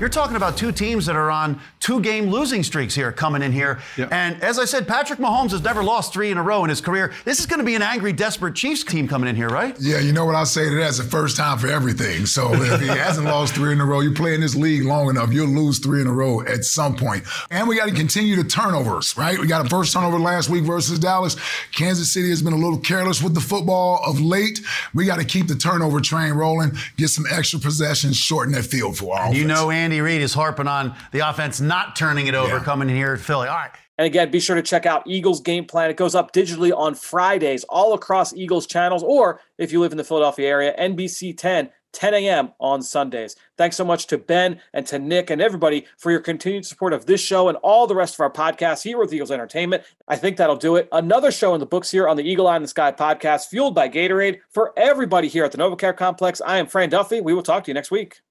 You're talking about two teams that are on two-game losing streaks here coming in here. Yep. And as I said, Patrick Mahomes has never lost three in a row in his career. This is going to be an angry, desperate Chiefs team coming in here, right? Yeah, you know what I say to that? It's the first time for everything. So if he hasn't lost three in a row, you play in this league long enough, you'll lose three in a row at some point. And we got to continue the turnovers, right? We got a first turnover last week versus Dallas. Kansas City has been a little careless with the football of late. We got to keep the turnover train rolling, get some extra possessions, shorten that field for our offense. You know, Andy Reid is harping on the offense not turning it over yeah. coming in here at Philly. All right. And again, be sure to check out Eagles Game Plan. It goes up digitally on Fridays all across Eagles channels, or if you live in the Philadelphia area, N B C ten, ten a.m. on Sundays. Thanks so much to Ben and to Nick and everybody for your continued support of this show and all the rest of our podcasts here with Eagles Entertainment. I think that'll do it. Another show in the books here on the Eagle Eye in the Sky podcast, fueled by Gatorade. For everybody here at the NovaCare Complex, I am Fran Duffy. We will talk to you next week.